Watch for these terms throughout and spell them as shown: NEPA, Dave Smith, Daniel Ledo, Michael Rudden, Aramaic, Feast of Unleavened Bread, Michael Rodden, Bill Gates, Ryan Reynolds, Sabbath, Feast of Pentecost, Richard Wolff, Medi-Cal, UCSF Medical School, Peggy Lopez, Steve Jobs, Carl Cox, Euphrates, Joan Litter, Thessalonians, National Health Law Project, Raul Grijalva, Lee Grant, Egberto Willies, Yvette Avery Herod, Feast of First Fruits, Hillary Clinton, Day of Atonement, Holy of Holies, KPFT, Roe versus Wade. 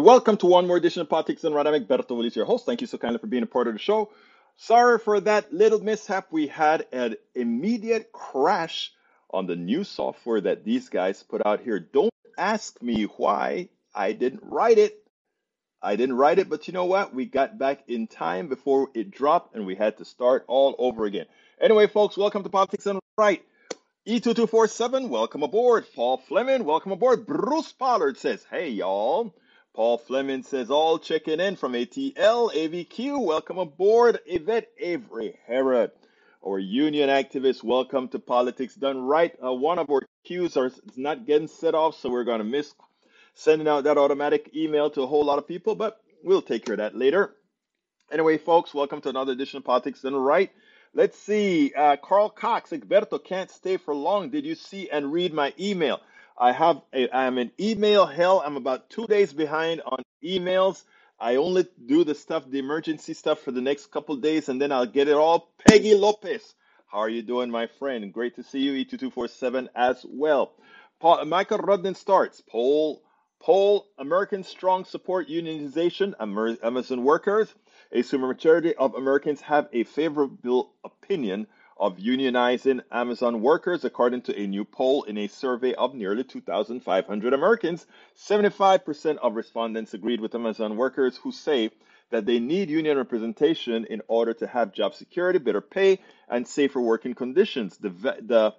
Welcome to one more edition of Politics and Right. I'm Egberto Willies, your host. Thank you so kindly for being a part of the show. Sorry for that little mishap. We had an immediate crash on the new software that these guys put out here. Don't ask me why I didn't write it. But you know what? We got back in time before it dropped and we had to start all over again. Anyway, folks, welcome to Politics and Right. E2247, welcome aboard. Paul Fleming, welcome aboard. Bruce Pollard says, hey, y'all. Paul Fleming says, all checking in from ATL, AVQ, welcome aboard. Yvette Avery Herod, our union activist, welcome to Politics Done Right. One of our queues is not getting set off, so we're going to miss sending out that automatic email to a whole lot of people, but we'll take care of that later. Anyway, folks, welcome to another edition of Politics Done Right. Let's see, Carl Cox, Egberto, can't stay for long. Did you see and read my email? I'm in email hell. I'm about 2 days behind on emails. I only do the stuff, the emergency stuff for the next couple of days, and then I'll get it all. Peggy Lopez, how are you doing, my friend? Great to see you, E2247 as well. Michael Rudden starts, poll, American strong support unionization, Amazon workers. A supermajority of Americans have a favorable opinion of unionizing Amazon workers, according to a new poll in a survey of nearly 2,500 Americans. 75% of respondents agreed with Amazon workers who say that they need union representation in order to have job security, better pay, and safer working conditions. The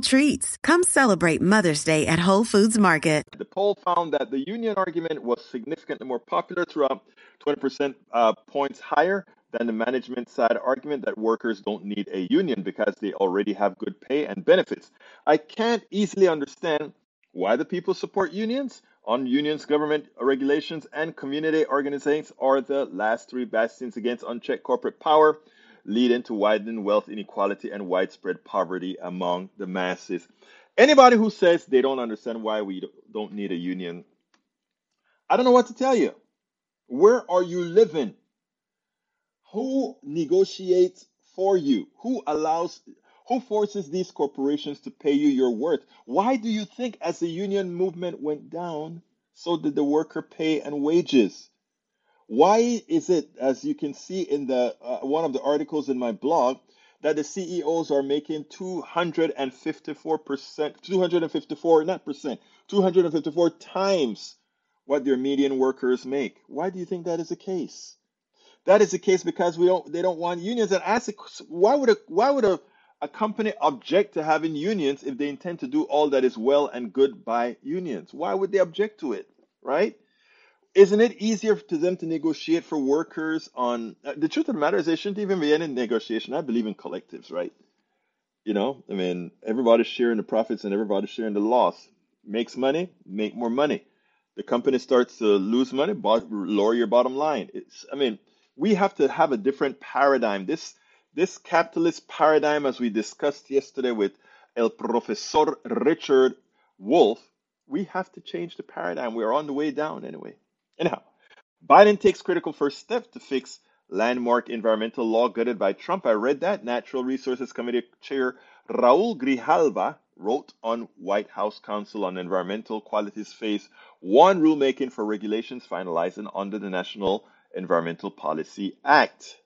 treats. Come celebrate Mother's Day at Whole Foods Market. The poll found that the union argument was significantly more popular, throughout 20% points higher than the management side argument that workers don't need a union because they already have good pay and benefits. I can't easily understand why the people support unions. On unions, government regulations, and community organizations are the last three bastions against unchecked corporate power, leading to widening wealth inequality and widespread poverty among the masses. Anybody who says they don't understand why we don't need a union, I don't know what to tell you. Where are you living? Who negotiates for you? Who forces these corporations to pay you your worth? Why do you think as the union movement went down, so did the worker pay and wages? Why is it, as you can see in the one of the articles in my blog, that the CEOs are making 254 times what their median workers make? Why do you think that is the case? That is the case because they don't want unions. And ask, why would a company object to having unions if they intend to do all that is well and good by unions? Why would they object to it, right? Isn't it easier to them to negotiate for workers on... The truth of the matter is there shouldn't even be any negotiation. I believe in collectives, right? You know, I mean, everybody's sharing the profits and everybody's sharing the loss. Makes money, make more money. The company starts to lose money, lower your bottom line. We have to have a different paradigm. This capitalist paradigm, as we discussed yesterday with El Profesor Richard Wolff, we have to change the paradigm. We are on the way down anyway. Anyhow, Biden takes critical first step to fix landmark environmental law gutted by Trump. I read that. Natural Resources Committee Chair Raul Grijalva wrote on White House Council on Environmental Qualities Phase 1 rulemaking for regulations finalizing under the National Environmental Policy Act.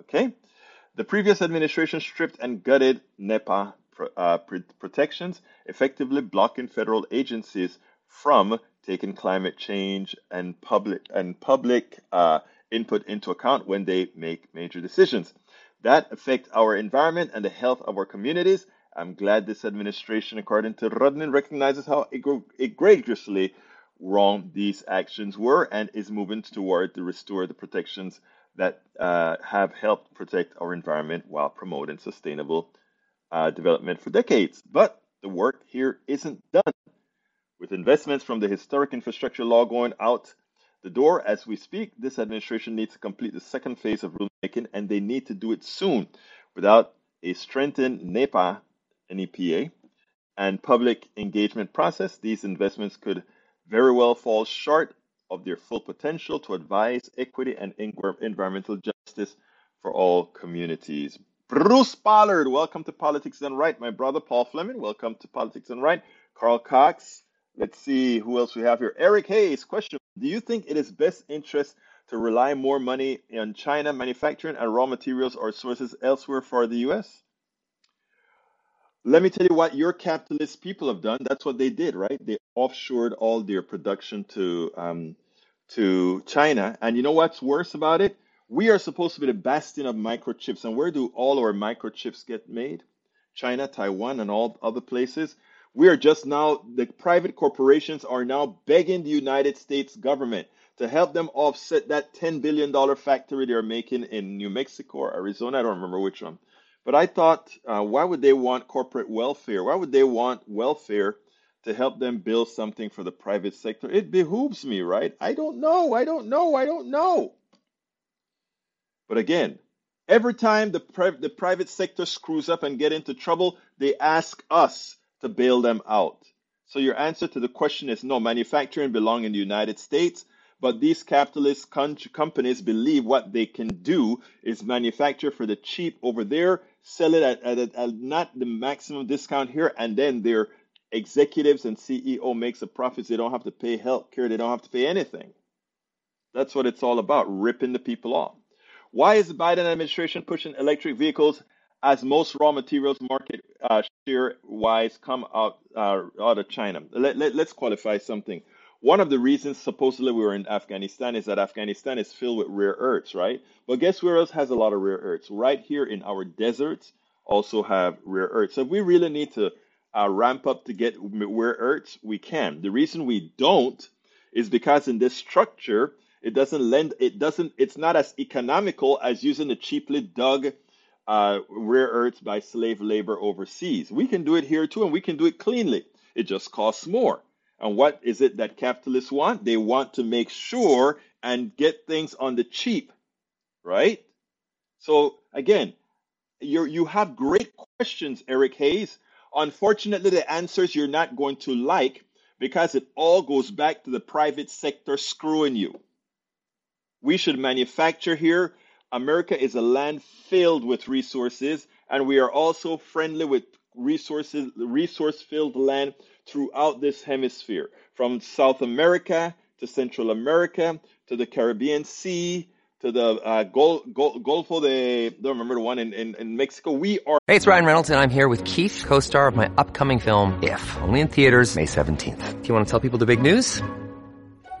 Okay. The previous administration stripped and gutted NEPA protections, effectively blocking federal agencies from taking climate change and public input into account when they make major decisions that affect our environment and the health of our communities. I'm glad this administration, according to Rudnin, recognizes how egregiously wrong these actions were and is moving toward to restore the protections that have helped protect our environment while promoting sustainable development for decades. But the work here isn't done. With investments from the historic infrastructure law going out the door. As we speak, this administration needs to complete the second phase of rulemaking, and they need to do it soon without a strengthened NEPA and public engagement process. These investments could very well fall short of their full potential to advance equity and environmental justice for all communities. Bruce Pollard, welcome to Politics Done Right. My brother, Paul Fleming, welcome to Politics Done Right. Carl Cox, let's see who else we have here. Eric Hayes, question. Do you think it is best interest to rely more money on China manufacturing and raw materials or sources elsewhere for the U.S.? Let me tell you what your capitalist people have done. That's what they did, right? They offshored all their production to China. And you know what's worse about it? We are supposed to be the bastion of microchips. And where do all our microchips get made? China, Taiwan, and all other places. We are just now, the private corporations are now begging the United States government to help them offset that $10 billion factory they're making in New Mexico or Arizona. I don't remember which one. But I thought, why would they want corporate welfare? Why would they want welfare to help them build something for the private sector? It behooves me, right? I don't know. But again, every time the private sector screws up and get into trouble, they ask us to bail them out. So your answer to the question is no, manufacturing belongs in the United States. But these capitalist companies believe what they can do is manufacture for the cheap over there, sell it at not the maximum discount here, and then their executives and CEO makes the profits. They don't have to pay health care. They don't have to pay anything. That's what it's all about, ripping the people off. Why is the Biden administration pushing electric vehicles as most raw materials market share-wise come out of China? Let's qualify something. One of the reasons supposedly we were in Afghanistan is that Afghanistan is filled with rare earths, right? But guess where else has a lot of rare earths? Right here in our deserts also have rare earths. So if we really need to ramp up to get rare earths, we can. The reason we don't is because in this structure, it's not as economical as using the cheaply dug rare earths by slave labor overseas. We can do it here too, and we can do it cleanly. It just costs more. And what is it that capitalists want? They want to make sure and get things on the cheap, right? So again, you have great questions, Eric Hayes. Unfortunately, the answers you're not going to like because it all goes back to the private sector screwing you. We should manufacture here. America is a land filled with resources, and we are also friendly with resource-filled land throughout this hemisphere, from South America to Central America to the Caribbean Sea to the Gulf of Mexico. Hey, it's Ryan Reynolds, and I'm here with Keith, co-star of my upcoming film, If, only in theaters May 17th. Do you want to tell people the big news? All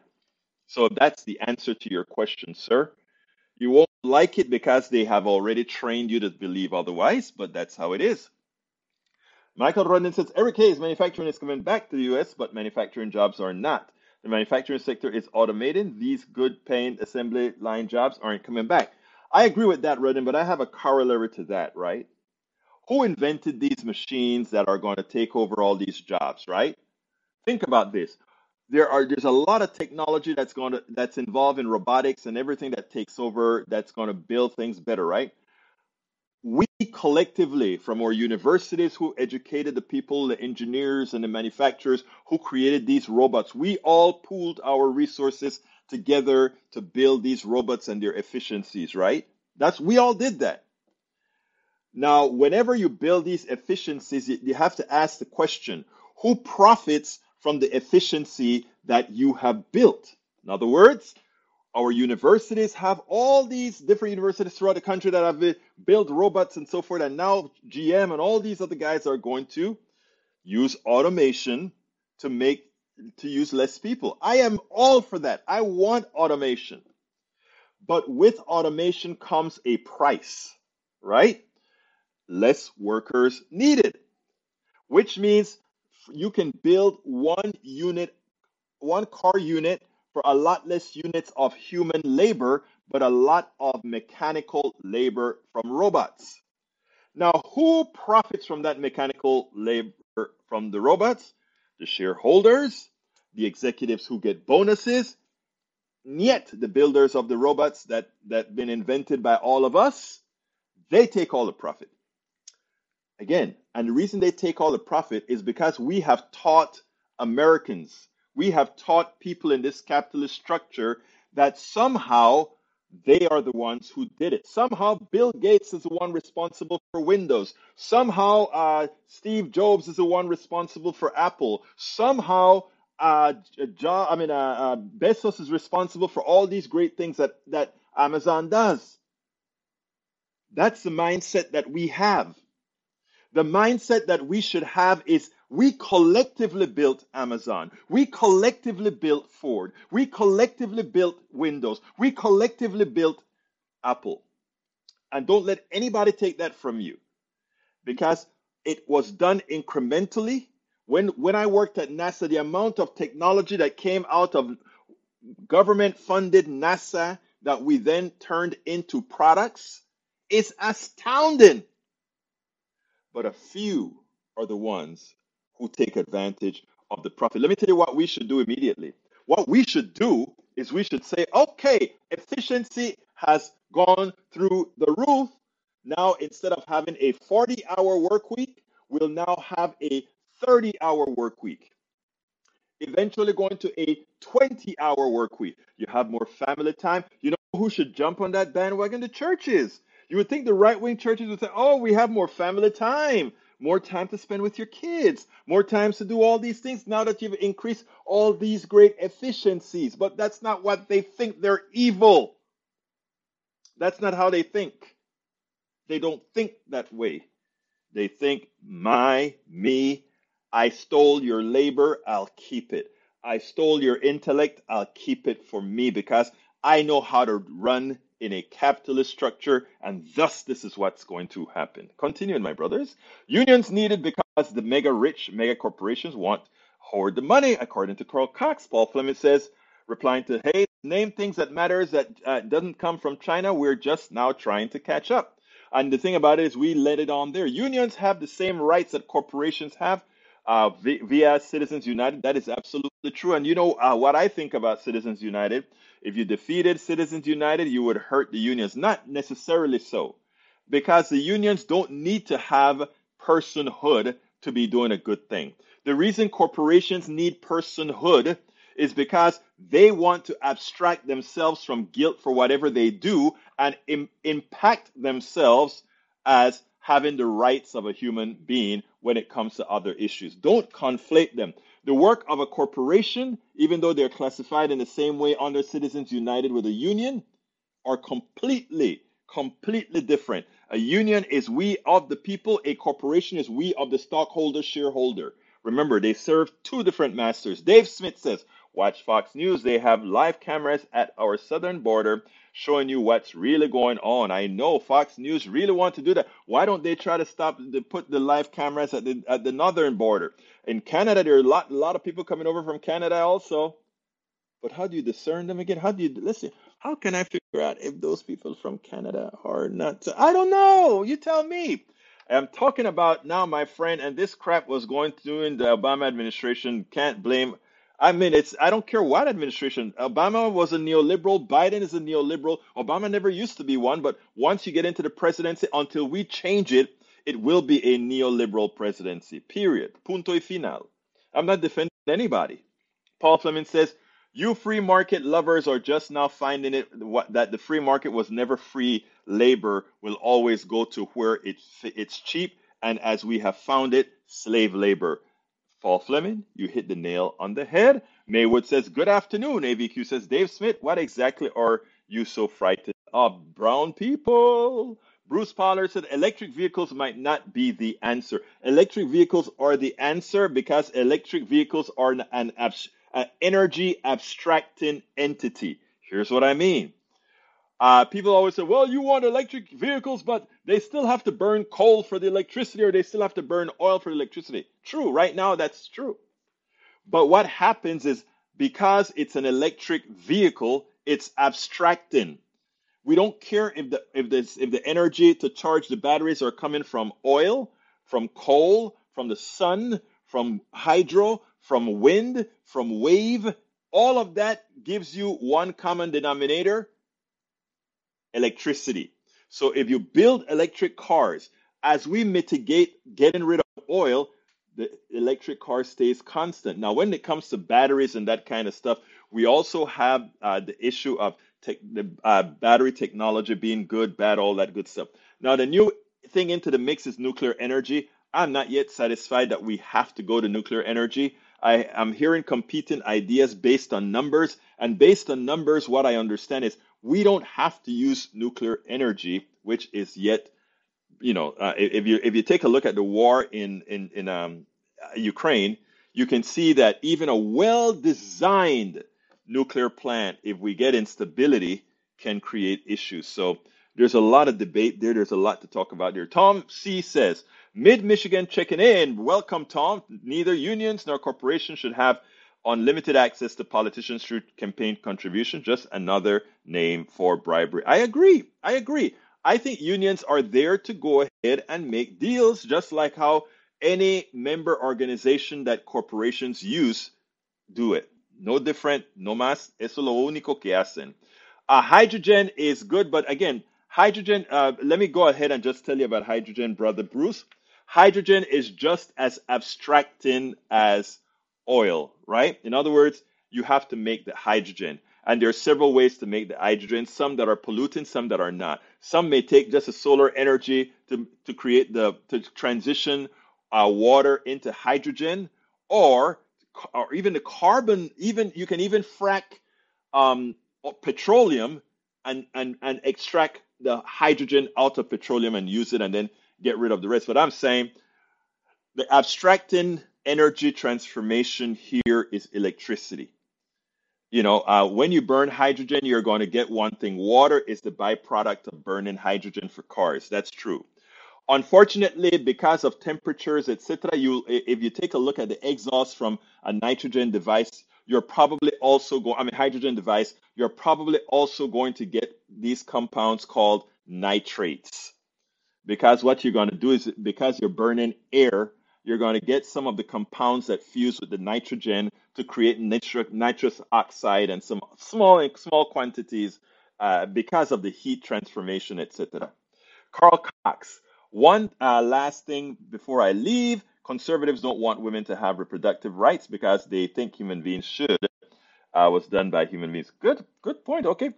So that's the answer to your question, sir. You won't like it because they have already trained you to believe otherwise, but that's how it is. Michael Rodden says, Eric Hayes, manufacturing is coming back to the U.S., but manufacturing jobs are not. The manufacturing sector is automated. These good-paying assembly line jobs aren't coming back. I agree with that, Rodden, but I have a corollary to that, right? Who invented these machines that are going to take over all these jobs, right? Think about this. There's a lot of technology that's involved in robotics and everything that takes over that's going to build things better, right? We collectively, from our universities who educated the people, the engineers and the manufacturers who created these robots, we all pooled our resources together to build these robots and their efficiencies, right? We all did that. Now, whenever you build these efficiencies, you have to ask the question, who profits from the efficiency that you have built? In other words, our universities have all these different universities throughout the country that have built robots and so forth. And now GM and all these other guys are going to use automation to make to use less people. I am all for that. I want automation. But with automation comes a price, right? Less workers needed, which means you can build one unit, one car unit for a lot less units of human labor, but a lot of mechanical labor from robots. Now, who profits from that mechanical labor from the robots? The shareholders, the executives who get bonuses, and yet the builders of the robots that been invented by all of us, they take all the profit. Again, and the reason they take all the profit is because we have taught Americans, we have taught people in this capitalist structure that somehow they are the ones who did it. Somehow Bill Gates is the one responsible for Windows. Somehow Steve Jobs is the one responsible for Apple. Somehow Bezos is responsible for all these great things that Amazon does. That's the mindset that we have. The mindset that we should have is we collectively built Amazon. We collectively built Ford. We collectively built Windows. We collectively built Apple. And don't let anybody take that from you, because it was done incrementally. When I worked at NASA, the amount of technology that came out of government-funded NASA that we then turned into products is astounding. But a few are the ones who take advantage of the profit. Let me tell you what we should do immediately. What we should do is we should say, okay, efficiency has gone through the roof. Now, instead of having a 40-hour work week, we'll now have a 30-hour work week, eventually going to a 20-hour work week. You have more family time. You know who should jump on that bandwagon? The churches. You would think the right-wing churches would say, oh, we have more family time. More time to spend with your kids, more time to do all these things now that you've increased all these great efficiencies. But that's not what they think. They're evil. That's not how they think. They don't think that way. They think, me, I stole your labor, I'll keep it. I stole your intellect, I'll keep it for me, because I know how to run in a capitalist structure, and thus this is what's going to happen. Continuing, my brothers, unions needed because the mega-rich, mega-corporations want to hoard the money, according to Carl Cox. Paul Fleming says, replying to, hey, name things that matters that doesn't come from China. We're just now trying to catch up. And the thing about it is we let it on there. Unions have the same rights that corporations have via Citizens United. That is absolutely true. And you know what I think about Citizens United? If you defeated Citizens United, you would hurt the unions. Not necessarily so, because the unions don't need to have personhood to be doing a good thing. The reason corporations need personhood is because they want to abstract themselves from guilt for whatever they do and impact themselves as having the rights of a human being when it comes to other issues. Don't conflate them. The work of a corporation, even though they're classified in the same way under Citizens United with a union, are completely different. A union is we of the people. A corporation is we of the stockholder, shareholder. Remember, they serve two different masters. Dave Smith says, watch Fox News. They have live cameras at our southern border showing you what's really going on. I know Fox News really want to do that. Why don't they try to stop to put the live cameras at the northern border? In Canada, there are a lot of people coming over from Canada also. But how do you discern them again? How can I figure out if those people from Canada are not? I don't know. You tell me. I'm talking about now, my friend, and this crap was going through in the Obama administration. Can't blame. I mean, I don't care what administration. Obama was a neoliberal. Biden is a neoliberal. Obama never used to be one. But once you get into the presidency, until we change it, it will be a neoliberal presidency, period. Punto y final. I'm not defending anybody. Paul Fleming says, you free market lovers are just now finding that the free market was never free. Labor will always go to where it's cheap. And as we have found it, slave labor. Paul Fleming, you hit the nail on the head. Maywood says, good afternoon. AVQ says, Dave Smith, what exactly are you so frightened of? Brown people. Bruce Pollard said electric vehicles might not be the answer. Electric vehicles are the answer because electric vehicles are an energy abstracting entity. Here's what I mean. People always say, well, you want electric vehicles, but they still have to burn coal for the electricity, or they still have to burn oil for electricity. True, right now that's true. But what happens is, because it's an electric vehicle, it's abstracting. We don't care if the energy to charge the batteries are coming from oil, from coal, from the sun, from hydro, from wind, from wave. All of that gives you one common denominator: electricity. So if you build electric cars, as we mitigate getting rid of oil, the electric car stays constant. Now, when it comes to batteries and that kind of stuff, we also have the issue of battery technology being good, bad, all that good stuff. Now, the new thing into the mix is nuclear energy. I'm not yet satisfied that we have to go to nuclear energy. I am hearing competing ideas based on numbers. And based on numbers, what I understand is we don't have to use nuclear energy, which is yet, you know, if you take a look at the war in Ukraine, you can see that even a well-designed nuclear plant, if we get instability, can create issues. So there's a lot of debate there. There's a lot to talk about there. Tom C. says, Mid-Michigan checking in. Welcome, Tom. Neither unions nor corporations should have unlimited access to politicians through campaign contributions. Just another name for bribery. I agree. I think unions are there to go ahead and make deals, just like how any member organization that corporations use do it. No different, no más, eso lo único que hacen. Hydrogen is good, but again, hydrogen, let me go ahead and just tell you about hydrogen, Brother Bruce. Hydrogen is just as abstracting as oil, right? In other words, you have to make the hydrogen. And there are several ways to make the hydrogen, some that are pollutant, some that are not. Some may take just the solar energy to transition water into hydrogen, or even the carbon, you can frack petroleum and extract the hydrogen out of petroleum and use it and then get rid of the rest. But I'm saying the abstracting energy transformation here is electricity. You know, when you burn hydrogen, you're going to get one thing. Water is the byproduct of burning hydrogen for cars. That's true. Unfortunately, because of temperatures, etc., if you take a look at the exhaust from a nitrogen device, you're probably also going to get these compounds called nitrates. Because what you're going to do is, because you're burning air, you're going to get some of the compounds that fuse with the nitrogen to create nitrous oxide and some small quantities because of the heat transformation, etc. Carl Cox. One last thing before I leave. Conservatives don't want women to have reproductive rights because they think human beings should. Was done by human beings. Good point. Okay.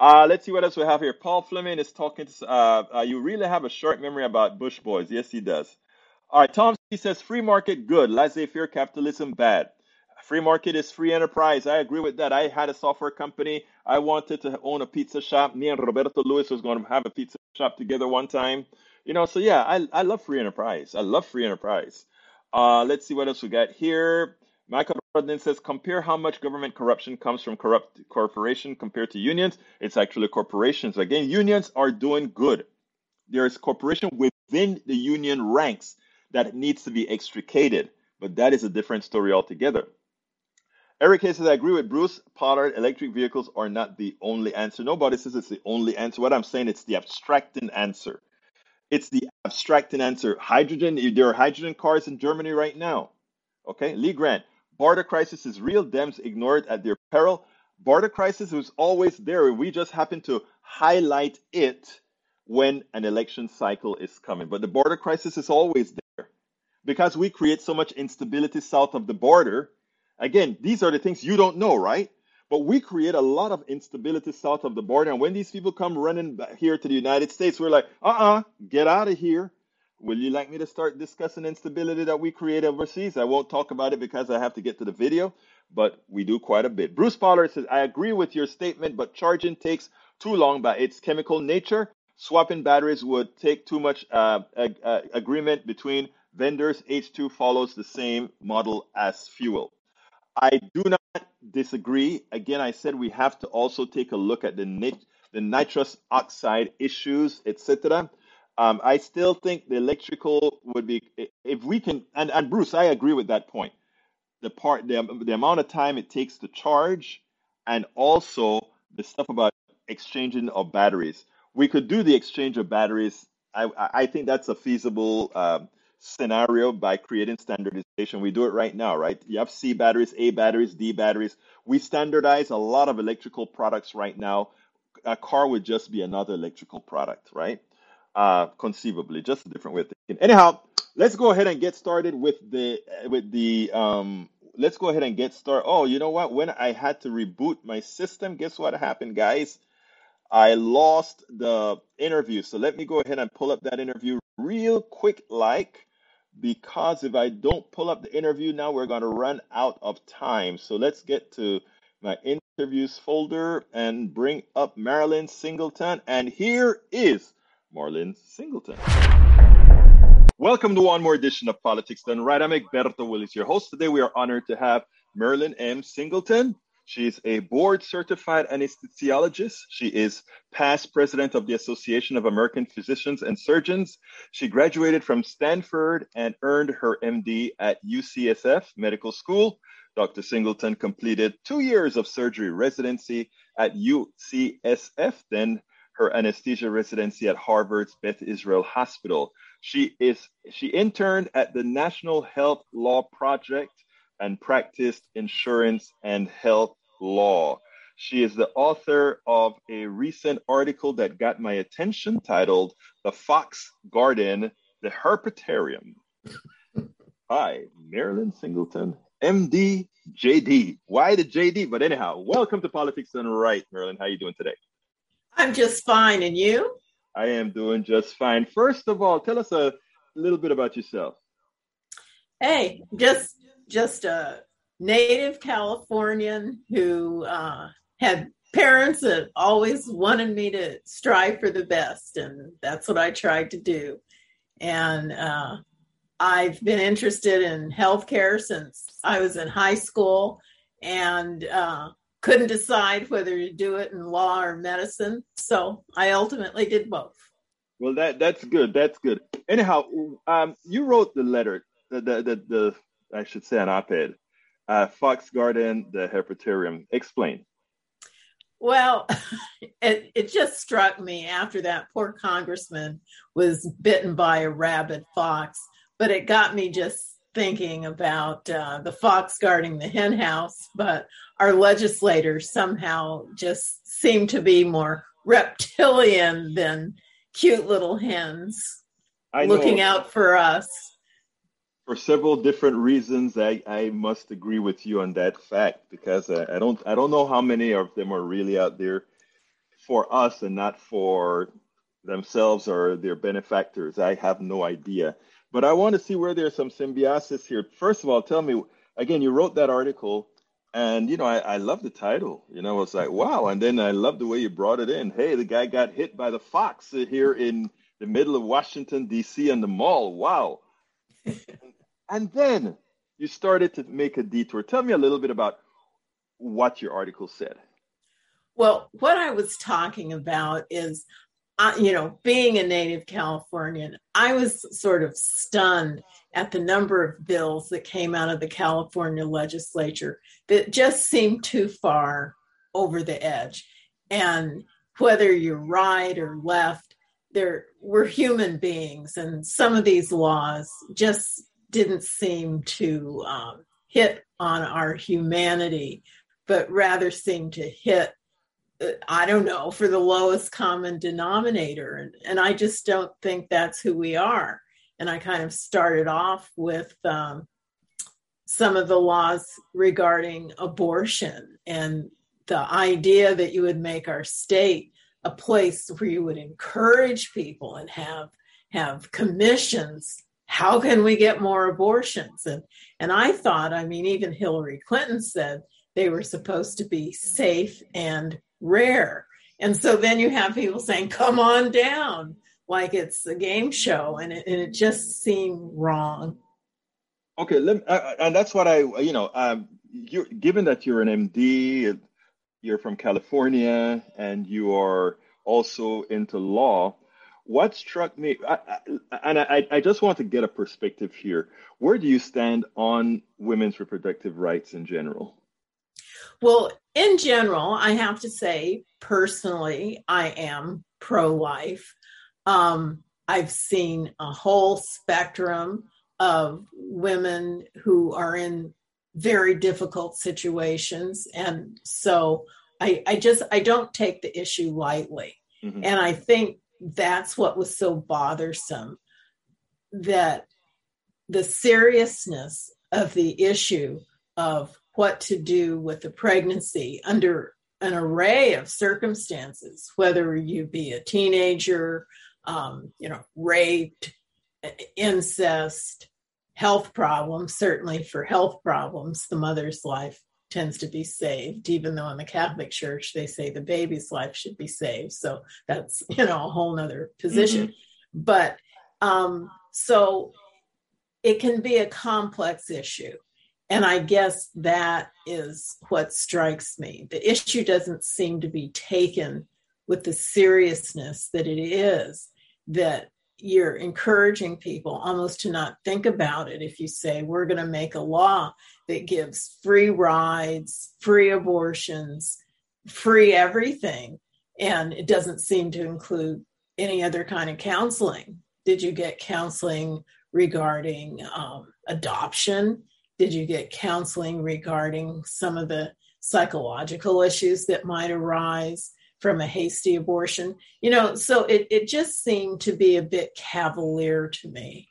Let's see what else we have here. Paul Fleming is talking. You really have a short memory about Bush boys. Yes, he does. All right. Tom C says free market good, laissez-faire capitalism bad. Free market is free enterprise. I agree with that. I had a software company. I wanted to own a pizza shop. Me and Roberto Luis was going to have a pizza shop together one time. You know, so yeah, I love free enterprise. Let's see what else we got here. Michael Rodden says, compare how much government corruption comes from corrupt corporation compared to unions. It's actually corporations. Again, unions are doing good. There is corporation within the union ranks that needs to be extricated, but that is a different story altogether. Eric Hayes says, I agree with Bruce Pollard. Electric vehicles are not the only answer. Nobody says it's the only answer. What I'm saying, it's the abstracting answer. It's the abstracting answer. Hydrogen, there are hydrogen cars in Germany right now. Okay, Lee Grant, border crisis is real. Dems ignore it at their peril. Border crisis was always there. We just happen to highlight it when an election cycle is coming. But the border crisis is always there because we create so much instability south of the border. Again, these are the things you don't know, right? But we create a lot of instability south of the border. And when these people come running here to the United States, we're like, get out of here. Will you like me to start discussing instability that we create overseas? I won't talk about it because I have to get to the video, but we do quite a bit. Bruce Pollard says, I agree with your statement, but charging takes too long by its chemical nature. swapping batteries would take too much agreement between vendors. H2 follows the same model as fuel. I do not disagree. Again, I said we have to also take a look at the nitrous oxide issues, etc. I still think the electrical would be, if we can, and Bruce, I agree with that point. The amount of time it takes to charge, and also the stuff about exchanging of batteries. We could do the exchange of batteries. I think that's a feasible scenario by creating standardization. We do it right now, right? You have C batteries, A batteries, D batteries. We standardize a lot of electrical products right now. A car would just be another electrical product, right? Conceivably, just a different way of thinking. Anyhow, let's go ahead and get started with the let's go ahead and get started. Oh, you know what? When I had to reboot my system, guess what happened, guys? I lost the interview. So let me go ahead and pull up that interview real quick, because if I don't pull up the interview now, we're going to run out of time. So let's get to my interviews folder and bring up Marilyn Singleton. And here is Marilyn Singleton. Welcome to one more edition of Politics Done Right. I'm Egberto Willies, your host. Today we are honored to have Marilyn M. Singleton. She is a board-certified anesthesiologist. She is past president of the Association of American Physicians and Surgeons. She graduated from Stanford and earned her MD at UCSF Medical School. Dr. Singleton completed 2 years of surgery residency at UCSF, then her anesthesia residency at Harvard's Beth Israel Hospital. She interned at the National Health Law Project and practiced insurance and health law. She is the author of a recent article that got my attention titled The Fox Garden, the Herpetarium. Hi, Marilyn Singleton, MD, JD. Why the JD? But anyhow, welcome to Politics Done Right, Marilyn. How are you doing today? I'm just fine. And you? I am doing just fine. First of all, tell us a little bit about yourself. Hey, just a native Californian who had parents that always wanted me to strive for the best. And that's what I tried to do. And I've been interested in healthcare since I was in high school and couldn't decide whether to do it in law or medicine. So I ultimately did both. Well, that's good. That's good. Anyhow, you wrote the letter, I should say an op-ed, Fox Garden, the Herpetarium. Explain. Well, it just struck me after that poor congressman was bitten by a rabid fox, but it got me just thinking about the fox guarding the hen house, but our legislators somehow just seem to be more reptilian than cute little hens looking out for us. For several different reasons, I must agree with you on that fact, because I don't know how many of them are really out there for us and not for themselves or their benefactors. I have no idea. But I want to see where there's some symbiosis here. First of all, tell me, again, you wrote that article, and, you know, I love the title. You know, I was like, wow. And then I love the way you brought it in. Hey, the guy got hit by the fox here in the middle of Washington, D.C. on the mall. Wow. And then you started to make a detour. Tell me a little bit about what your article said. Well, what I was talking about is, you know, being a native Californian, I was sort of stunned at the number of bills that came out of the California legislature that just seemed too far over the edge. And whether you're right or left, we're human beings, and some of these laws just didn't seem to hit on our humanity, but rather seemed to hit, I don't know, for the lowest common denominator. And I just don't think that's who we are. And I kind of started off with some of the laws regarding abortion and the idea that you would make our state a place where you would encourage people and have commissions. How can we get more abortions? And I thought, I mean, even Hillary Clinton said they were supposed to be safe and rare. And so then you have people saying, come on down, like it's a game show. And it just seemed wrong. Okay. And that's what given that you're an MD, you're from California, and you are also into law, what struck me, I just want to get a perspective here. Where do you stand on women's reproductive rights in general? Well, in general, I have to say, personally, I am pro-life. I've seen a whole spectrum of women who are in very difficult situations. And so I don't take the issue lightly. Mm-hmm. And I think that's what was so bothersome, that the seriousness of the issue of what to do with the pregnancy under an array of circumstances, whether you be a teenager, raped, incest, health problems, certainly for health problems, the mother's life tends to be saved, even though in the Catholic Church, they say the baby's life should be saved. So that's, a whole nother position. Mm-hmm. But so it can be a complex issue. And I guess that is what strikes me. The issue doesn't seem to be taken with the seriousness that it is, that you're encouraging people almost to not think about it. If you say, we're going to make a law that gives free rides, free abortions, free everything, and it doesn't seem to include any other kind of counseling. Did you get counseling regarding adoption? Did you get counseling regarding some of the psychological issues that might arise from a hasty abortion? So it just seemed to be a bit cavalier to me.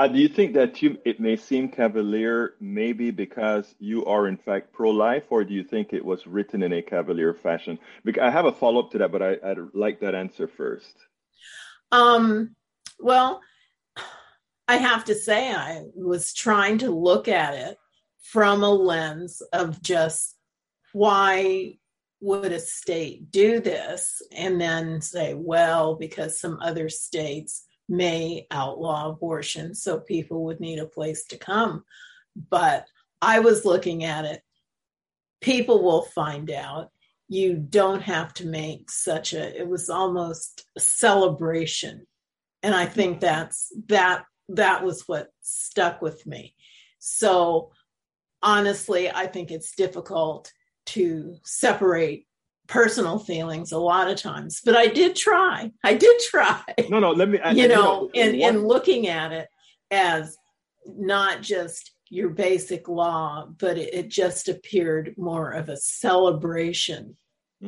Do you think that it may seem cavalier maybe because you are in fact pro-life, or do you think it was written in a cavalier fashion? Because I have a follow-up to that, but I'd like that answer first. Well, I have to say I was trying to look at it from a lens of just why would a state do this, and then say, well, because some other states may outlaw abortion, so people would need a place to come. But I was looking at it. People will find out. You don't have to make it was almost a celebration. And I think that was what stuck with me. So honestly, I think it's difficult to separate personal feelings a lot of times, but I did try. No, let me, and looking at it as not just your basic law, but it just appeared more of a celebration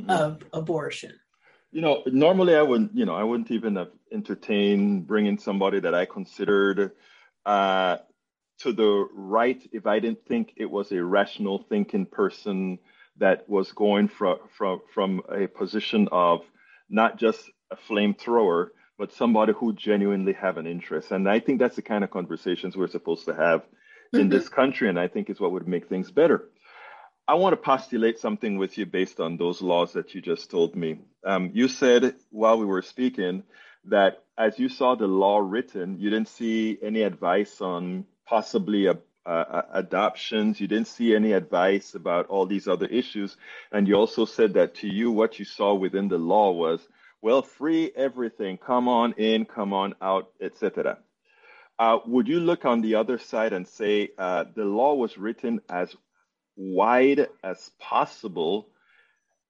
of abortion. Normally I wouldn't even have entertained bringing somebody that I considered to the right if I didn't think it was a rational thinking person that was going from a position of not just a flamethrower, but somebody who genuinely have an interest. And I think that's the kind of conversations we're supposed to have in this country. And I think it's what would make things better. I want to postulate something with you based on those laws that you just told me. You said while we were speaking that as you saw the law written, you didn't see any advice on possibly adoptions. You didn't see any advice about all these other issues. And you also said that to you, what you saw within the law was, well, free everything, come on in, come on out, etc. Would you look on the other side and say the law was written as wide as possible,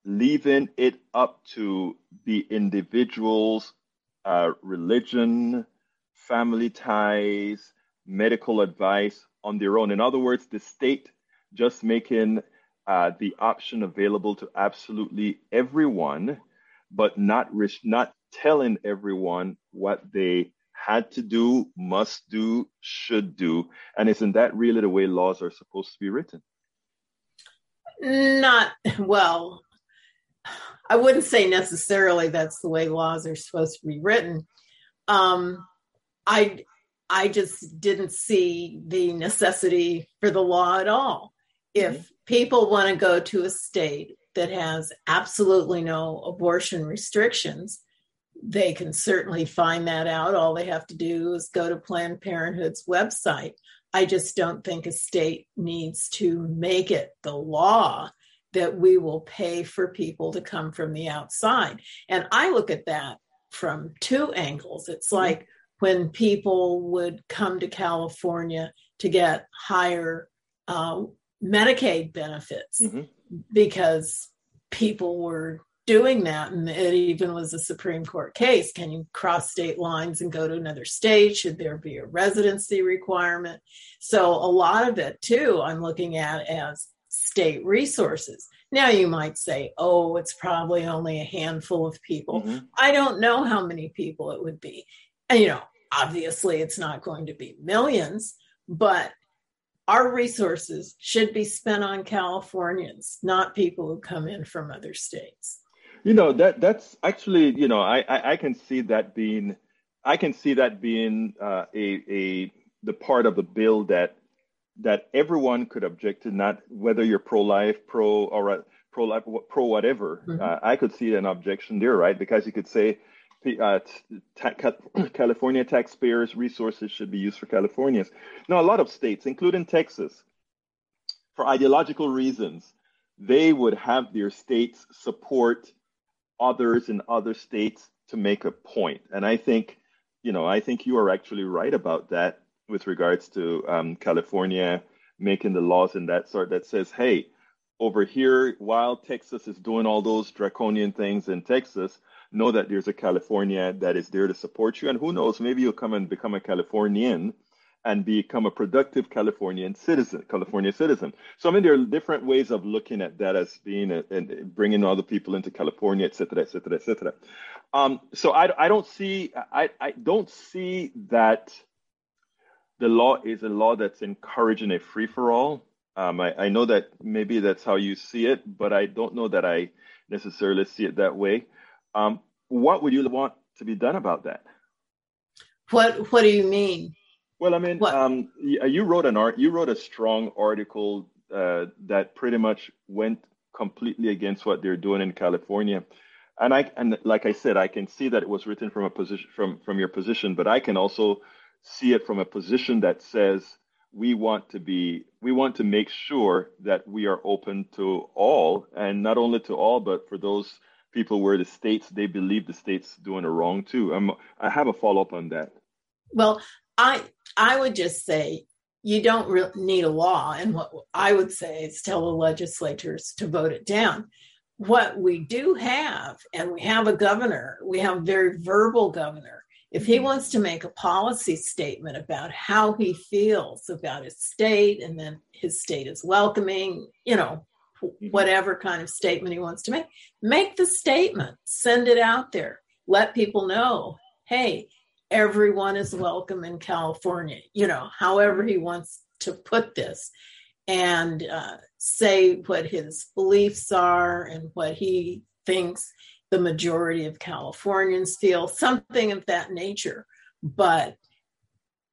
leaving it up to the individual's religion, family ties, medical advice on their own? In other words, the state just making the option available to absolutely everyone, but not telling everyone what they had to do, must do, should do. And isn't that really the way laws are supposed to be written? I wouldn't say necessarily that's the way laws are supposed to be written. I just didn't see the necessity for the law at all. If people want to go to a state that has absolutely no abortion restrictions, they can certainly find that out. All they have to do is go to Planned Parenthood's website. I just don't think a state needs to make it the law that we will pay for people to come from the outside. And I look at that from two angles. It's like when people would come to California to get higher Medicaid benefits, because people were doing that. And it even was a Supreme Court case. Can you cross state lines and go to another state? Should there be a residency requirement? So a lot of it too, I'm looking at as state resources. Now you might say, oh, it's probably only a handful of people. I don't know how many people it would be. And, you know, obviously it's not going to be millions, but our resources should be spent on Californians, not people who come in from other states. You know, that's actually, you know, I can see that being, the part of the bill that everyone could object to, not whether you're pro-life, pro-whatever. I could see an objection there, right? Because you could say California taxpayers' resources should be used for Californians. Now, a lot of states, including Texas, for ideological reasons, they would have their states support others in other states to make a point. And I think, you know, I think you are actually right about that with regards to California making the laws and that sort that says, hey, over here, while Texas is doing all those draconian things in Texas, know that there's a California that is there to support you. And who knows, maybe you'll come and become a Californian and become a productive California citizen. So, I mean, there are different ways of looking at that as being and bringing other people into California, et cetera, et cetera, et cetera. So I don't see that the law is a law that's encouraging a free-for-all. I know that maybe that's how you see it, but I don't know that I necessarily see it that way. What would you want to be done about that? What do you mean? Well, I mean, you wrote a strong article that pretty much went completely against what they're doing in California. And like I said, I can see that it was written from a position from your position, but I can also see it from a position that says we want to make sure that we are open to all, and not only to all, but for those people where the states, they believe the state's doing it wrong too. I have a follow-up on that. Well, I would just say you don't need a law. And what I would say is tell the legislatures to vote it down. What we do have, and we have a governor, we have a very verbal governor. If he wants to make a policy statement about how he feels about his state, and then his state is welcoming, you know, whatever kind of statement he wants to make the statement, send it out there, let people know, hey, everyone is welcome in California, you know, however he wants to put this, and say what his beliefs are and what he thinks the majority of Californians feel, something of that nature. But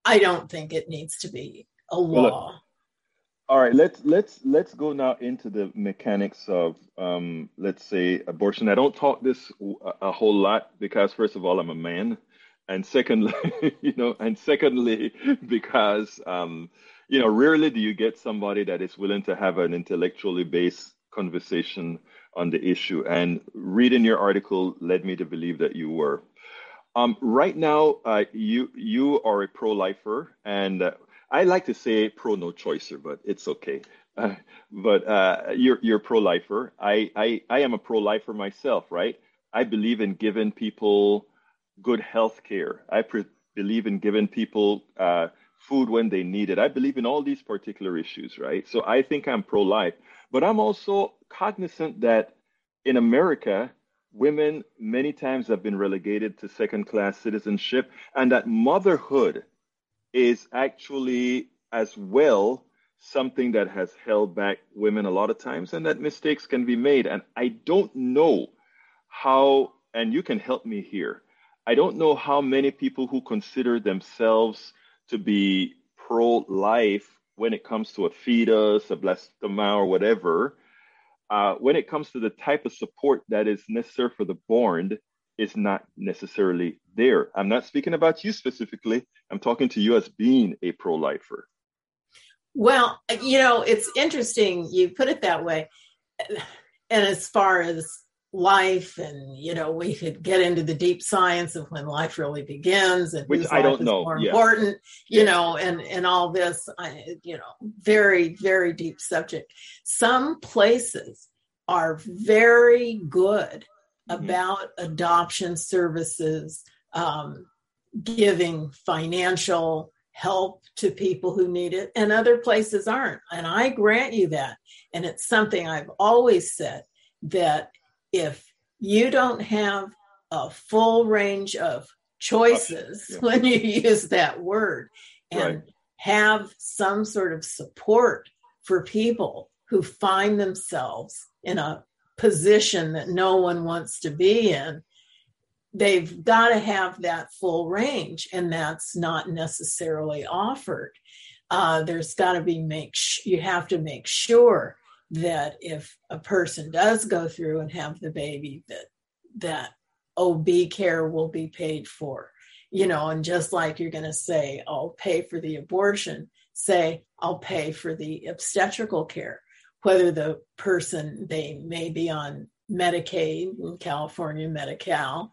I don't think it needs to be a law. All right, let's go now into the mechanics of, let's say, abortion. I don't talk this a whole lot because, first of all, I'm a man, and secondly, because you know, rarely do you get somebody that is willing to have an intellectually based conversation on the issue, and reading your article led me to believe that you were. Right now, you are a pro-lifer, and I like to say pro-no-choicer, but it's okay. But you're pro-lifer. I am a pro-lifer myself, right? I believe in giving people good health care. I believe in giving people food when they need it. I believe in all these particular issues, right? So I think I'm pro-life. But I'm also cognizant that in America, women many times have been relegated to second-class citizenship, and that motherhood is actually as well something that has held back women a lot of times, and that mistakes can be made. And I don't know how, and you can help me here, I don't know how many people who consider themselves to be pro-life when it comes to a fetus, a blastoma, or whatever, when it comes to the type of support that is necessary for the born, it's not necessarily there. I'm not speaking about you specifically. I'm talking to you as being a pro-lifer. Well, you know, it's interesting you put it that way. And as far as life and, you know, we could get into the deep science of when life really begins and which I don't know, more important, you know, and all this, you know, very, very deep subject. Some places are very good about adoption services, giving financial help to people who need it, and other places aren't. And I grant you that. And it's something I've always said, that if you don't have a full range of choices, when you use that word, and have some sort of support for people who find themselves in a position that no one wants to be in, they've got to have that full range, and that's not necessarily offered. There's got to be you have to make sure that if a person does go through and have the baby, that OB care will be paid for, you know. And just like you're going to say, I'll pay for the abortion, say, I'll pay for the obstetrical care, whether the person, they may be on Medicaid in California, Medi-Cal,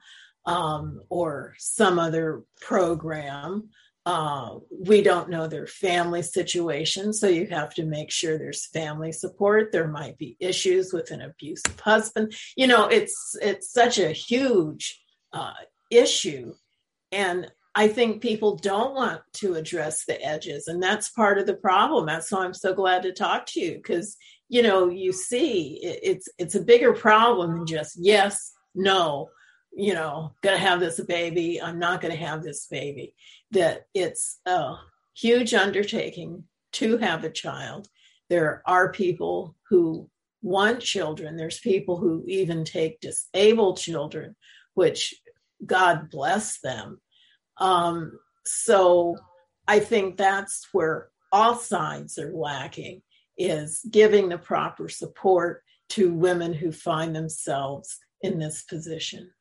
or some other program. We don't know their family situation, so you have to make sure there's family support. There might be issues with an abusive husband. You know, it's such a huge issue, and I think people don't want to address the edges, and that's part of the problem. That's why I'm so glad to talk to you, because, you know, you see it's a bigger problem than just yes, no, you know, going to have this baby, I'm not going to have this baby, that it's a huge undertaking to have a child. There are people who want children. There's people who even take disabled children, which God bless them. So I think that's where all sides are lacking, is giving the proper support to women who find themselves in this position.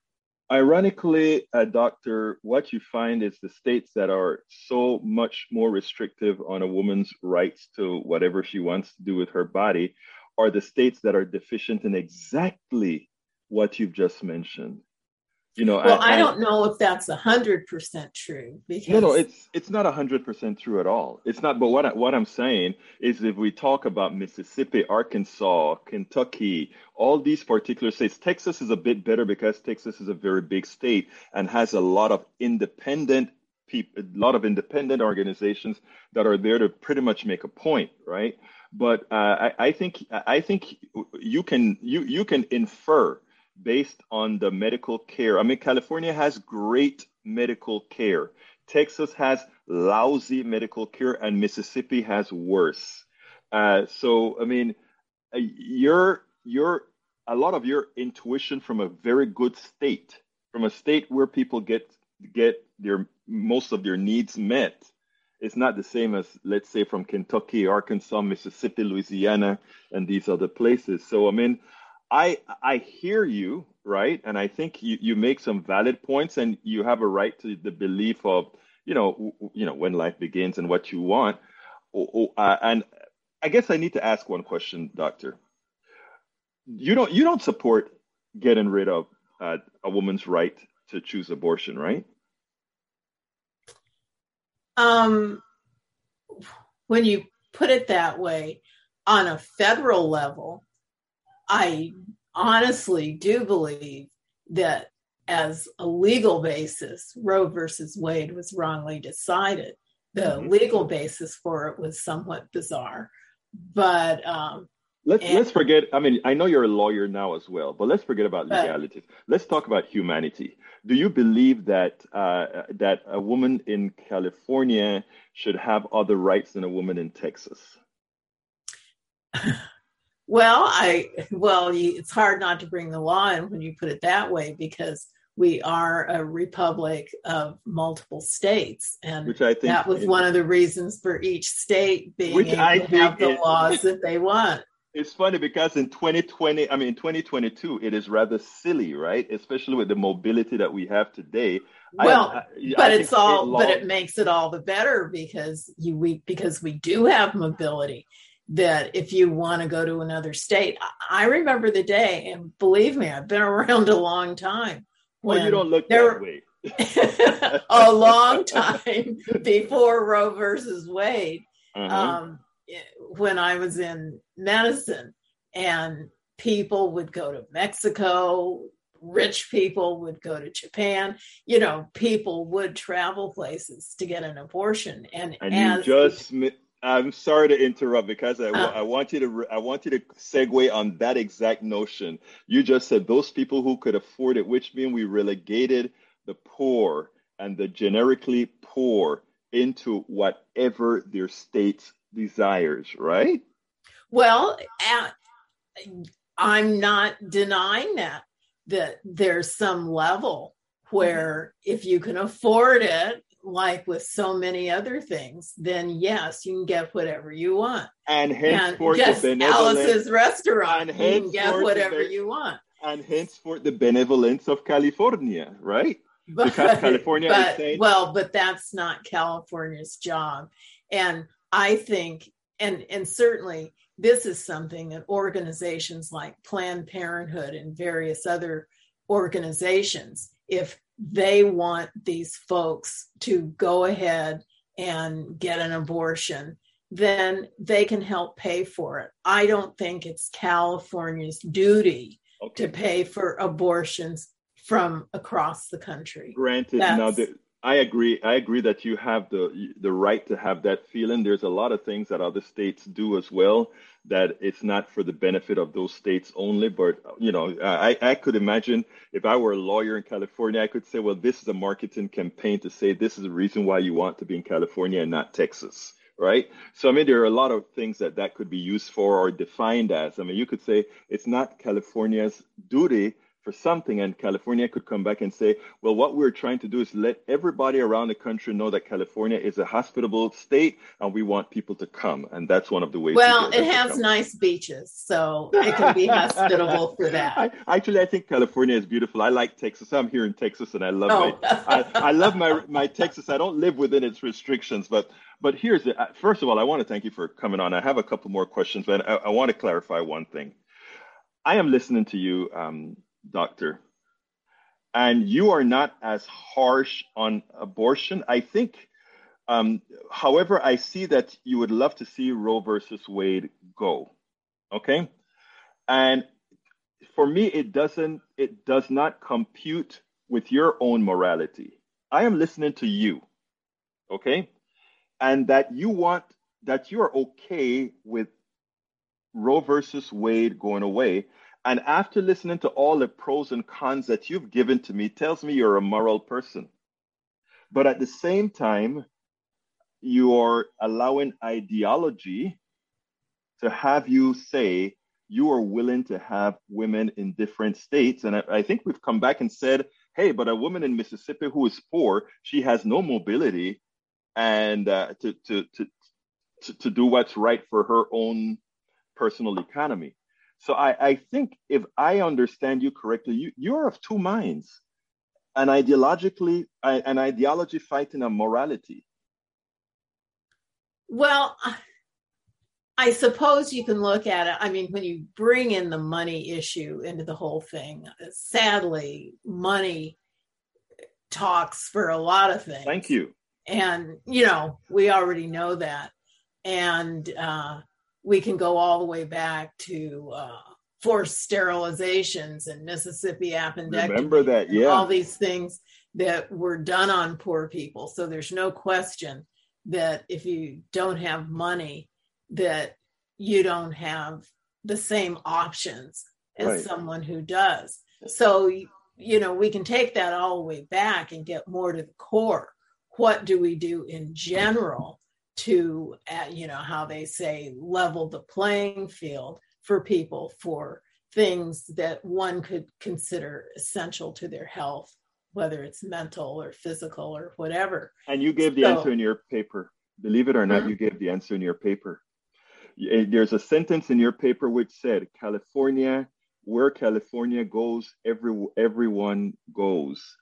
Ironically, Doctor, what you find is the states that are so much more restrictive on a woman's rights to whatever she wants to do with her body are the states that are deficient in exactly what you've just mentioned. You know, well, I don't know if that's 100% true. Because no, it's not 100% true at all. It's not. But what I'm saying is, if we talk about Mississippi, Arkansas, Kentucky, all these particular states, Texas is a bit better because Texas is a very big state and has a lot of independent people, a lot of independent organizations that are there to pretty much make a point, right? But I think you can infer, based on the medical care. I mean, California has great medical care. Texas has lousy medical care, and Mississippi has worse. So, I mean, a lot of your intuition from a very good state, from a state where people get their most of their needs met, it's not the same as, let's say, from Kentucky, Arkansas, Mississippi, Louisiana, and these other places. So, I mean, I hear you, right? And I think you make some valid points, and you have a right to the belief of, you know, when life begins and what you want. And I guess I need to ask one question, Doctor. You don't support getting rid of a woman's right to choose abortion, right? When you put it that way, on a federal level, I honestly do believe that as a legal basis, Roe versus Wade was wrongly decided. The legal basis for it was somewhat bizarre, but let's forget. I mean, I know you're a lawyer now as well, but let's forget about legalities. Let's talk about humanity. Do you believe that a woman in California should have other rights than a woman in Texas? Well, it's hard not to bring the law in when you put it that way, because we are a republic of multiple states, and which I think that was one of the reasons for each state being able to have the laws that they want. It's funny because in 2022, it is rather silly, right? Especially with the mobility that we have today. Well, but it makes it all the better because we do have mobility. That if you want to go to another state, I remember the day, and believe me, I've been around a long time. Well, you don't look that way. A long time before Roe versus Wade. When I was in medicine, and people would go to Mexico, rich people would go to Japan, you know, people would travel places to get an abortion. I'm sorry to interrupt because I want you to segue on that exact notion. You just said those people who could afford it, which means we relegated the poor and the generically poor into whatever their state's desires, right? Well, I'm not denying that there's some level where if you can afford it, like with so many other things, then yes, you can get whatever you want. And henceforth, and just the benevolence, Alice's restaurant, and you can get whatever you want. And henceforth, the benevolence of California, right? Because California is saying, well, but that's not California's job. And I think, and certainly this is something that organizations like Planned Parenthood and various other organizations, if they want these folks to go ahead and get an abortion, then they can help pay for it. I don't think it's California's duty to pay for abortions from across the country. Granted, I agree that you have the right to have that feeling. There's a lot of things that other states do as well, that it's not for the benefit of those states only. But, you know, I could imagine if I were a lawyer in California, I could say, well, this is a marketing campaign to say this is the reason why you want to be in California and not Texas. Right. So, I mean, there are a lot of things that could be used for or defined as. I mean, you could say it's not California's duty for something, and California could come back and say, well, what we're trying to do is let everybody around the country know that California is a hospitable state and we want people to come. And that's one of the ways. Well, it has nice beaches, so it can be hospitable for that. I think California is beautiful. I like Texas. I'm here in Texas and I love I love my Texas. I don't live within its restrictions, but here's the, first of all, I want to thank you for coming on. I have a couple more questions, but I want to clarify one thing. I am listening to you, Doctor, and you are not as harsh on abortion, I think. However, I see that you would love to see Roe versus Wade go. Okay. And for me, it does not compute with your own morality. I am listening to you. Okay. And that you are okay with Roe versus Wade going away. And after listening to all the pros and cons that you've given to me, tells me you're a moral person. But at the same time, you are allowing ideology to have you say you are willing to have women in different states. And I think we've come back and said, hey, but a woman in Mississippi who is poor, she has no mobility and to do what's right for her own personal economy. So I think if I understand you correctly, you're of two minds, an ideology fighting a morality. Well, I suppose you can look at it. I mean, when you bring in the money issue into the whole thing, sadly, money talks for a lot of things. Thank you. And, you know, we already know that. And, we can go all the way back to forced sterilizations and Mississippi appendectomy. Remember that, yeah. All these things that were done on poor people. So there's no question that if you don't have money, that you don't have the same options as someone who does. So, you know, we can take that all the way back and get more to the core. What do we do in general to, you know, how they say, level the playing field for people for things that one could consider essential to their health, whether it's mental or physical or whatever. And you gave the answer in your paper. Believe it or not, you gave the answer in your paper. There's a sentence in your paper which said, California, where California goes, everyone goes.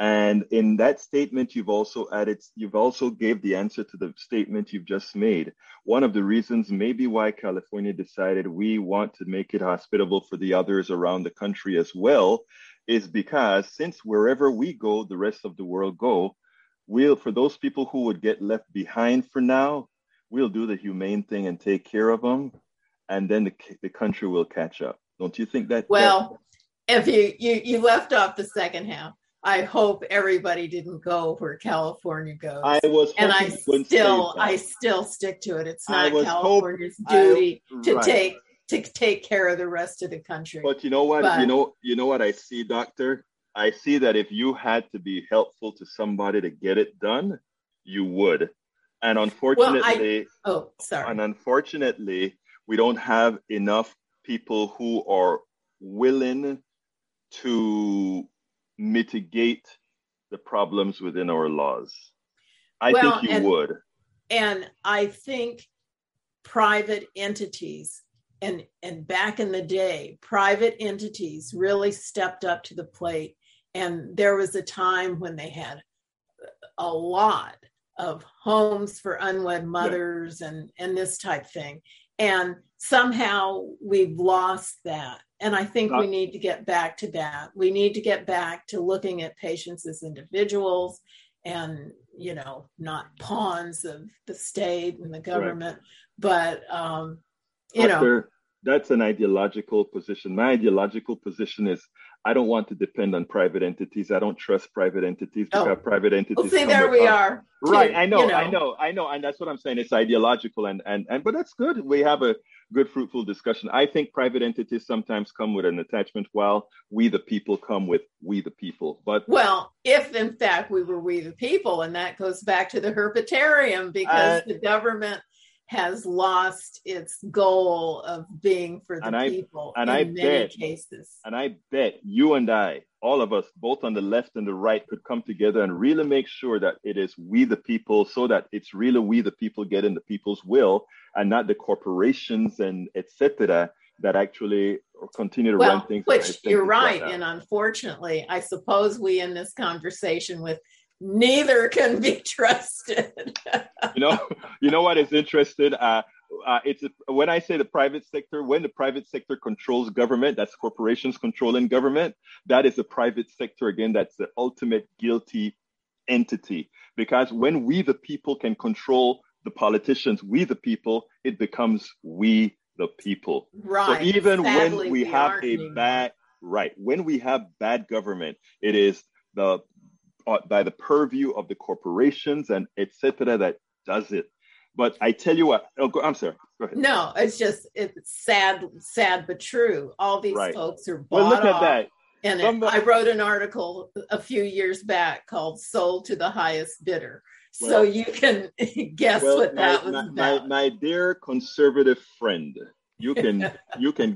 And in that statement, you've also added, you've also gave the answer to the statement you've just made. One of the reasons maybe why California decided we want to make it hospitable for the others around the country as well is because since wherever we go, the rest of the world go, we'll, for those people who would get left behind for now, we'll do the humane thing and take care of them. And then the country will catch up. Don't you think that? Well, if you left off the second half. I hope everybody didn't go where California goes. I was, and I still stick to it. It's not California's duty to take care of the rest of the country. But you know what? You know what I see, Doctor? I see that if you had to be helpful to somebody to get it done, you would. And unfortunately, we don't have enough people who are willing to mitigate the problems within our laws. I think you would. And I think private entities, and back in the day, private entities really stepped up to the plate. And there was a time when they had a lot of homes for unwed mothers and this type thing. And somehow we've lost that. And I think we need to get back to that. We need to get back to looking at patients as individuals and, you know, not pawns of the state and the government. Right. But, that's an ideological position. My ideological position is I don't want to depend on private entities. I don't trust private entities because private entities. Well, see, there we are. Right. I know. And that's what I'm saying. It's ideological. And but that's good. We have a good, fruitful discussion. I think private entities sometimes come with an attachment while we the people come with we the people. But well, if in fact we were we the people, and that goes back to the herpetarium because the government has lost its goal of being for the people in many cases. And I bet you and I, all of us, both on the left and the right, could come together and really make sure that it is we the people, so that it's really we the people getting the people's will and not the corporations and et cetera that actually continue to run things. Which you're right. And unfortunately, I suppose we in this conversation with neither can be trusted. you know what is interesting? When I say the private sector, when the private sector controls government, that's corporations controlling government. That is the private sector again. That's the ultimate guilty entity. Because when we the people can control the politicians, we the people, it becomes we the people. Right. So even sadly, when we have a bad when we have bad government, it is the by the purview of the corporations and et cetera, that does it. But I tell you what, I'm sorry, go ahead. No, it's sad, but true. All these folks are bought off. Well, look at that. And I wrote an article a few years back called Sold to the Highest Bidder. Well, so you can guess what that was about. My dear conservative friend, you can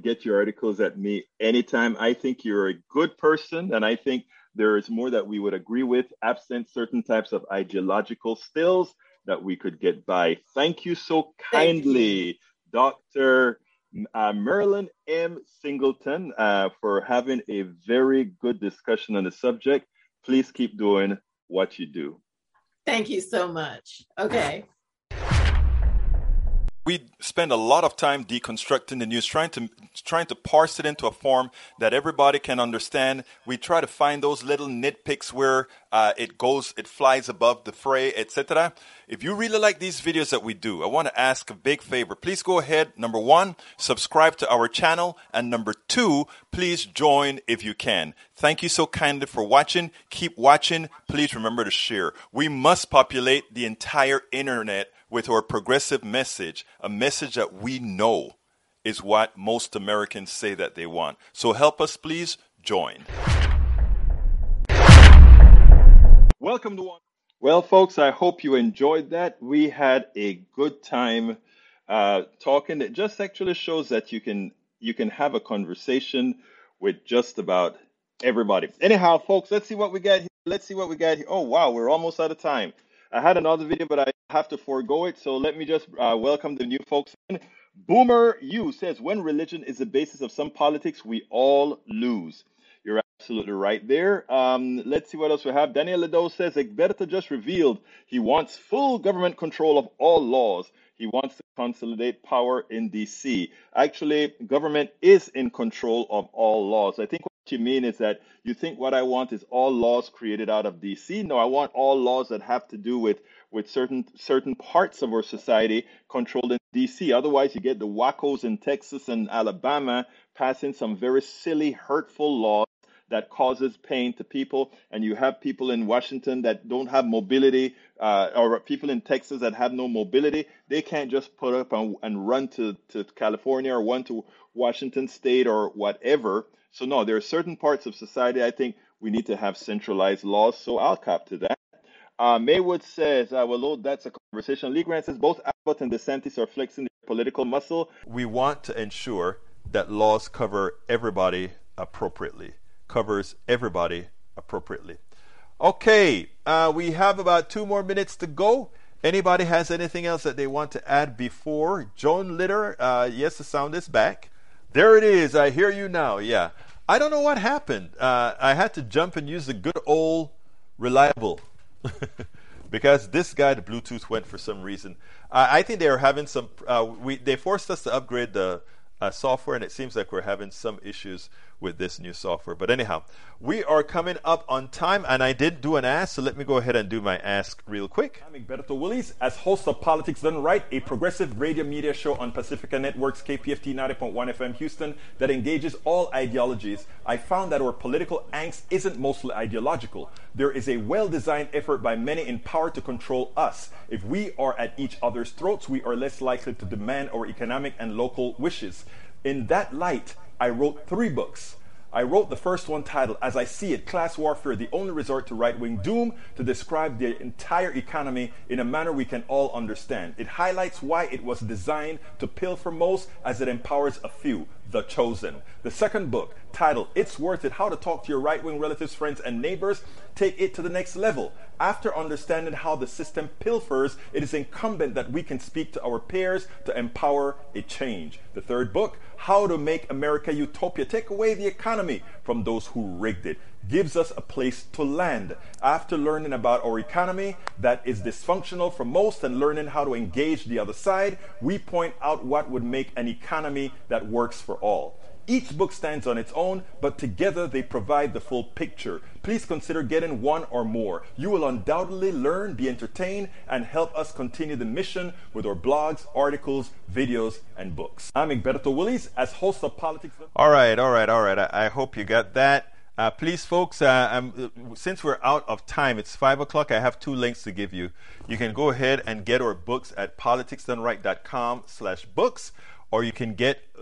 get your articles at me anytime. I think you're a good person. And I think there is more that we would agree with, absent certain types of ideological stills that we could get by. Thank you so kindly, Dr. Marilyn M. Singleton, for having a very good discussion on the subject. Please keep doing what you do. Thank you so much. Okay. We spend a lot of time deconstructing the news, trying to parse it into a form that everybody can understand. We try to find those little nitpicks where it flies above the fray, etc. If you really like these videos that we do, I want to ask a big favor. Please go ahead, number one, subscribe to our channel, and number two, please join if you can. Thank you so kindly for watching. Keep watching. Please remember to share. We must populate the entire internet with our progressive message, a message that we know is what most Americans say that they want. So help us, please join. Welcome to one. Well, folks, I hope you enjoyed that. We had a good time talking. It just actually shows that you can have a conversation with just about everybody. Anyhow, folks, let's see what we got here. Oh, wow, we're almost out of time. I had another video, but I have to forego it. So let me just welcome the new folks in. Boomer U says, when religion is the basis of some politics, we all lose. You're absolutely right there. Let's see what else we have. Daniel Ledo says, Egberto just revealed he wants full government control of all laws. He wants to consolidate power in D.C. Actually, government is in control of all laws. I think what you mean is that you think what I want is all laws created out of D.C. No, I want all laws that have to do with certain parts of our society controlled in D.C. Otherwise, you get the wackos in Texas and Alabama passing some very silly, hurtful laws that causes pain to people, and you have people in Washington that don't have mobility, or people in Texas that have no mobility. They can't just put up and run to California or run to Washington State or whatever. So no, there are certain parts of society I think we need to have centralized laws, so I'll cop to that. Maywood says, well, that's a conversation. Lee Grant says, both Abbott and DeSantis are flexing their political muscle. We want to ensure that laws cover everybody appropriately. Okay, we have about 2 more minutes to go. Anybody has anything else that they want to add before? Joan Litter, yes, the sound is back. There it is. I hear you now. Yeah. I don't know what happened. I had to jump and use the good old reliable because this guy, the Bluetooth went for some reason. I think they were having some, they forced us to upgrade the software, and it seems like we're having some issues with this new software. But anyhow, we are coming up on time, and I did do an ask, so let me go ahead and do my ask real quick. I'm Egberto Willies, as host of Politics Done Right, a progressive radio media show on Pacifica Networks, KPFT 90.1 FM Houston, that engages all ideologies. I found that our political angst isn't mostly ideological. There is a well-designed effort by many in power to control us. If we are at each other's throats, we are less likely to demand our economic and local wishes. In that light, I wrote 3 books. I wrote the first one titled, As I See It, Class Warfare, the Only Resort to Right-Wing Doom, to describe the entire economy in a manner we can all understand. It highlights why it was designed to pilfer most as it empowers a few, the chosen. The second book, titled, It's Worth It, How to Talk to Your Right-Wing Relatives, Friends, and Neighbors, take it to the next level. After understanding how the system pilfers, it is incumbent that we can speak to our peers to empower a change. The third book, How to Make America Utopia, Take Away the Economy from Those Who Rigged It, gives us a place to land. After learning about our economy that is dysfunctional for most and learning how to engage the other side, we point out what would make an economy that works for all. Each book stands on its own, but together they provide the full picture. Please consider getting one or more. You will undoubtedly learn, be entertained, and help us continue the mission with our blogs, articles, videos, and books. I'm Egberto Willies, as host of Politics. All right. I hope you got that. Please, folks, since we're out of time, it's 5 o'clock. I have 2 links to give you. You can go ahead and get our books at politicsdoneright.com/books. Or you can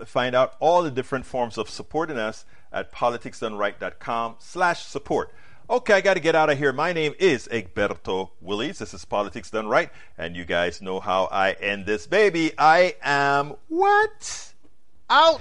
find out all the different forms of supporting us at politicsdoneright.com/support. Okay, I got to get out of here. My name is Egberto Willies. This is Politics Done Right, and you guys know how I end this baby. I am what? Out.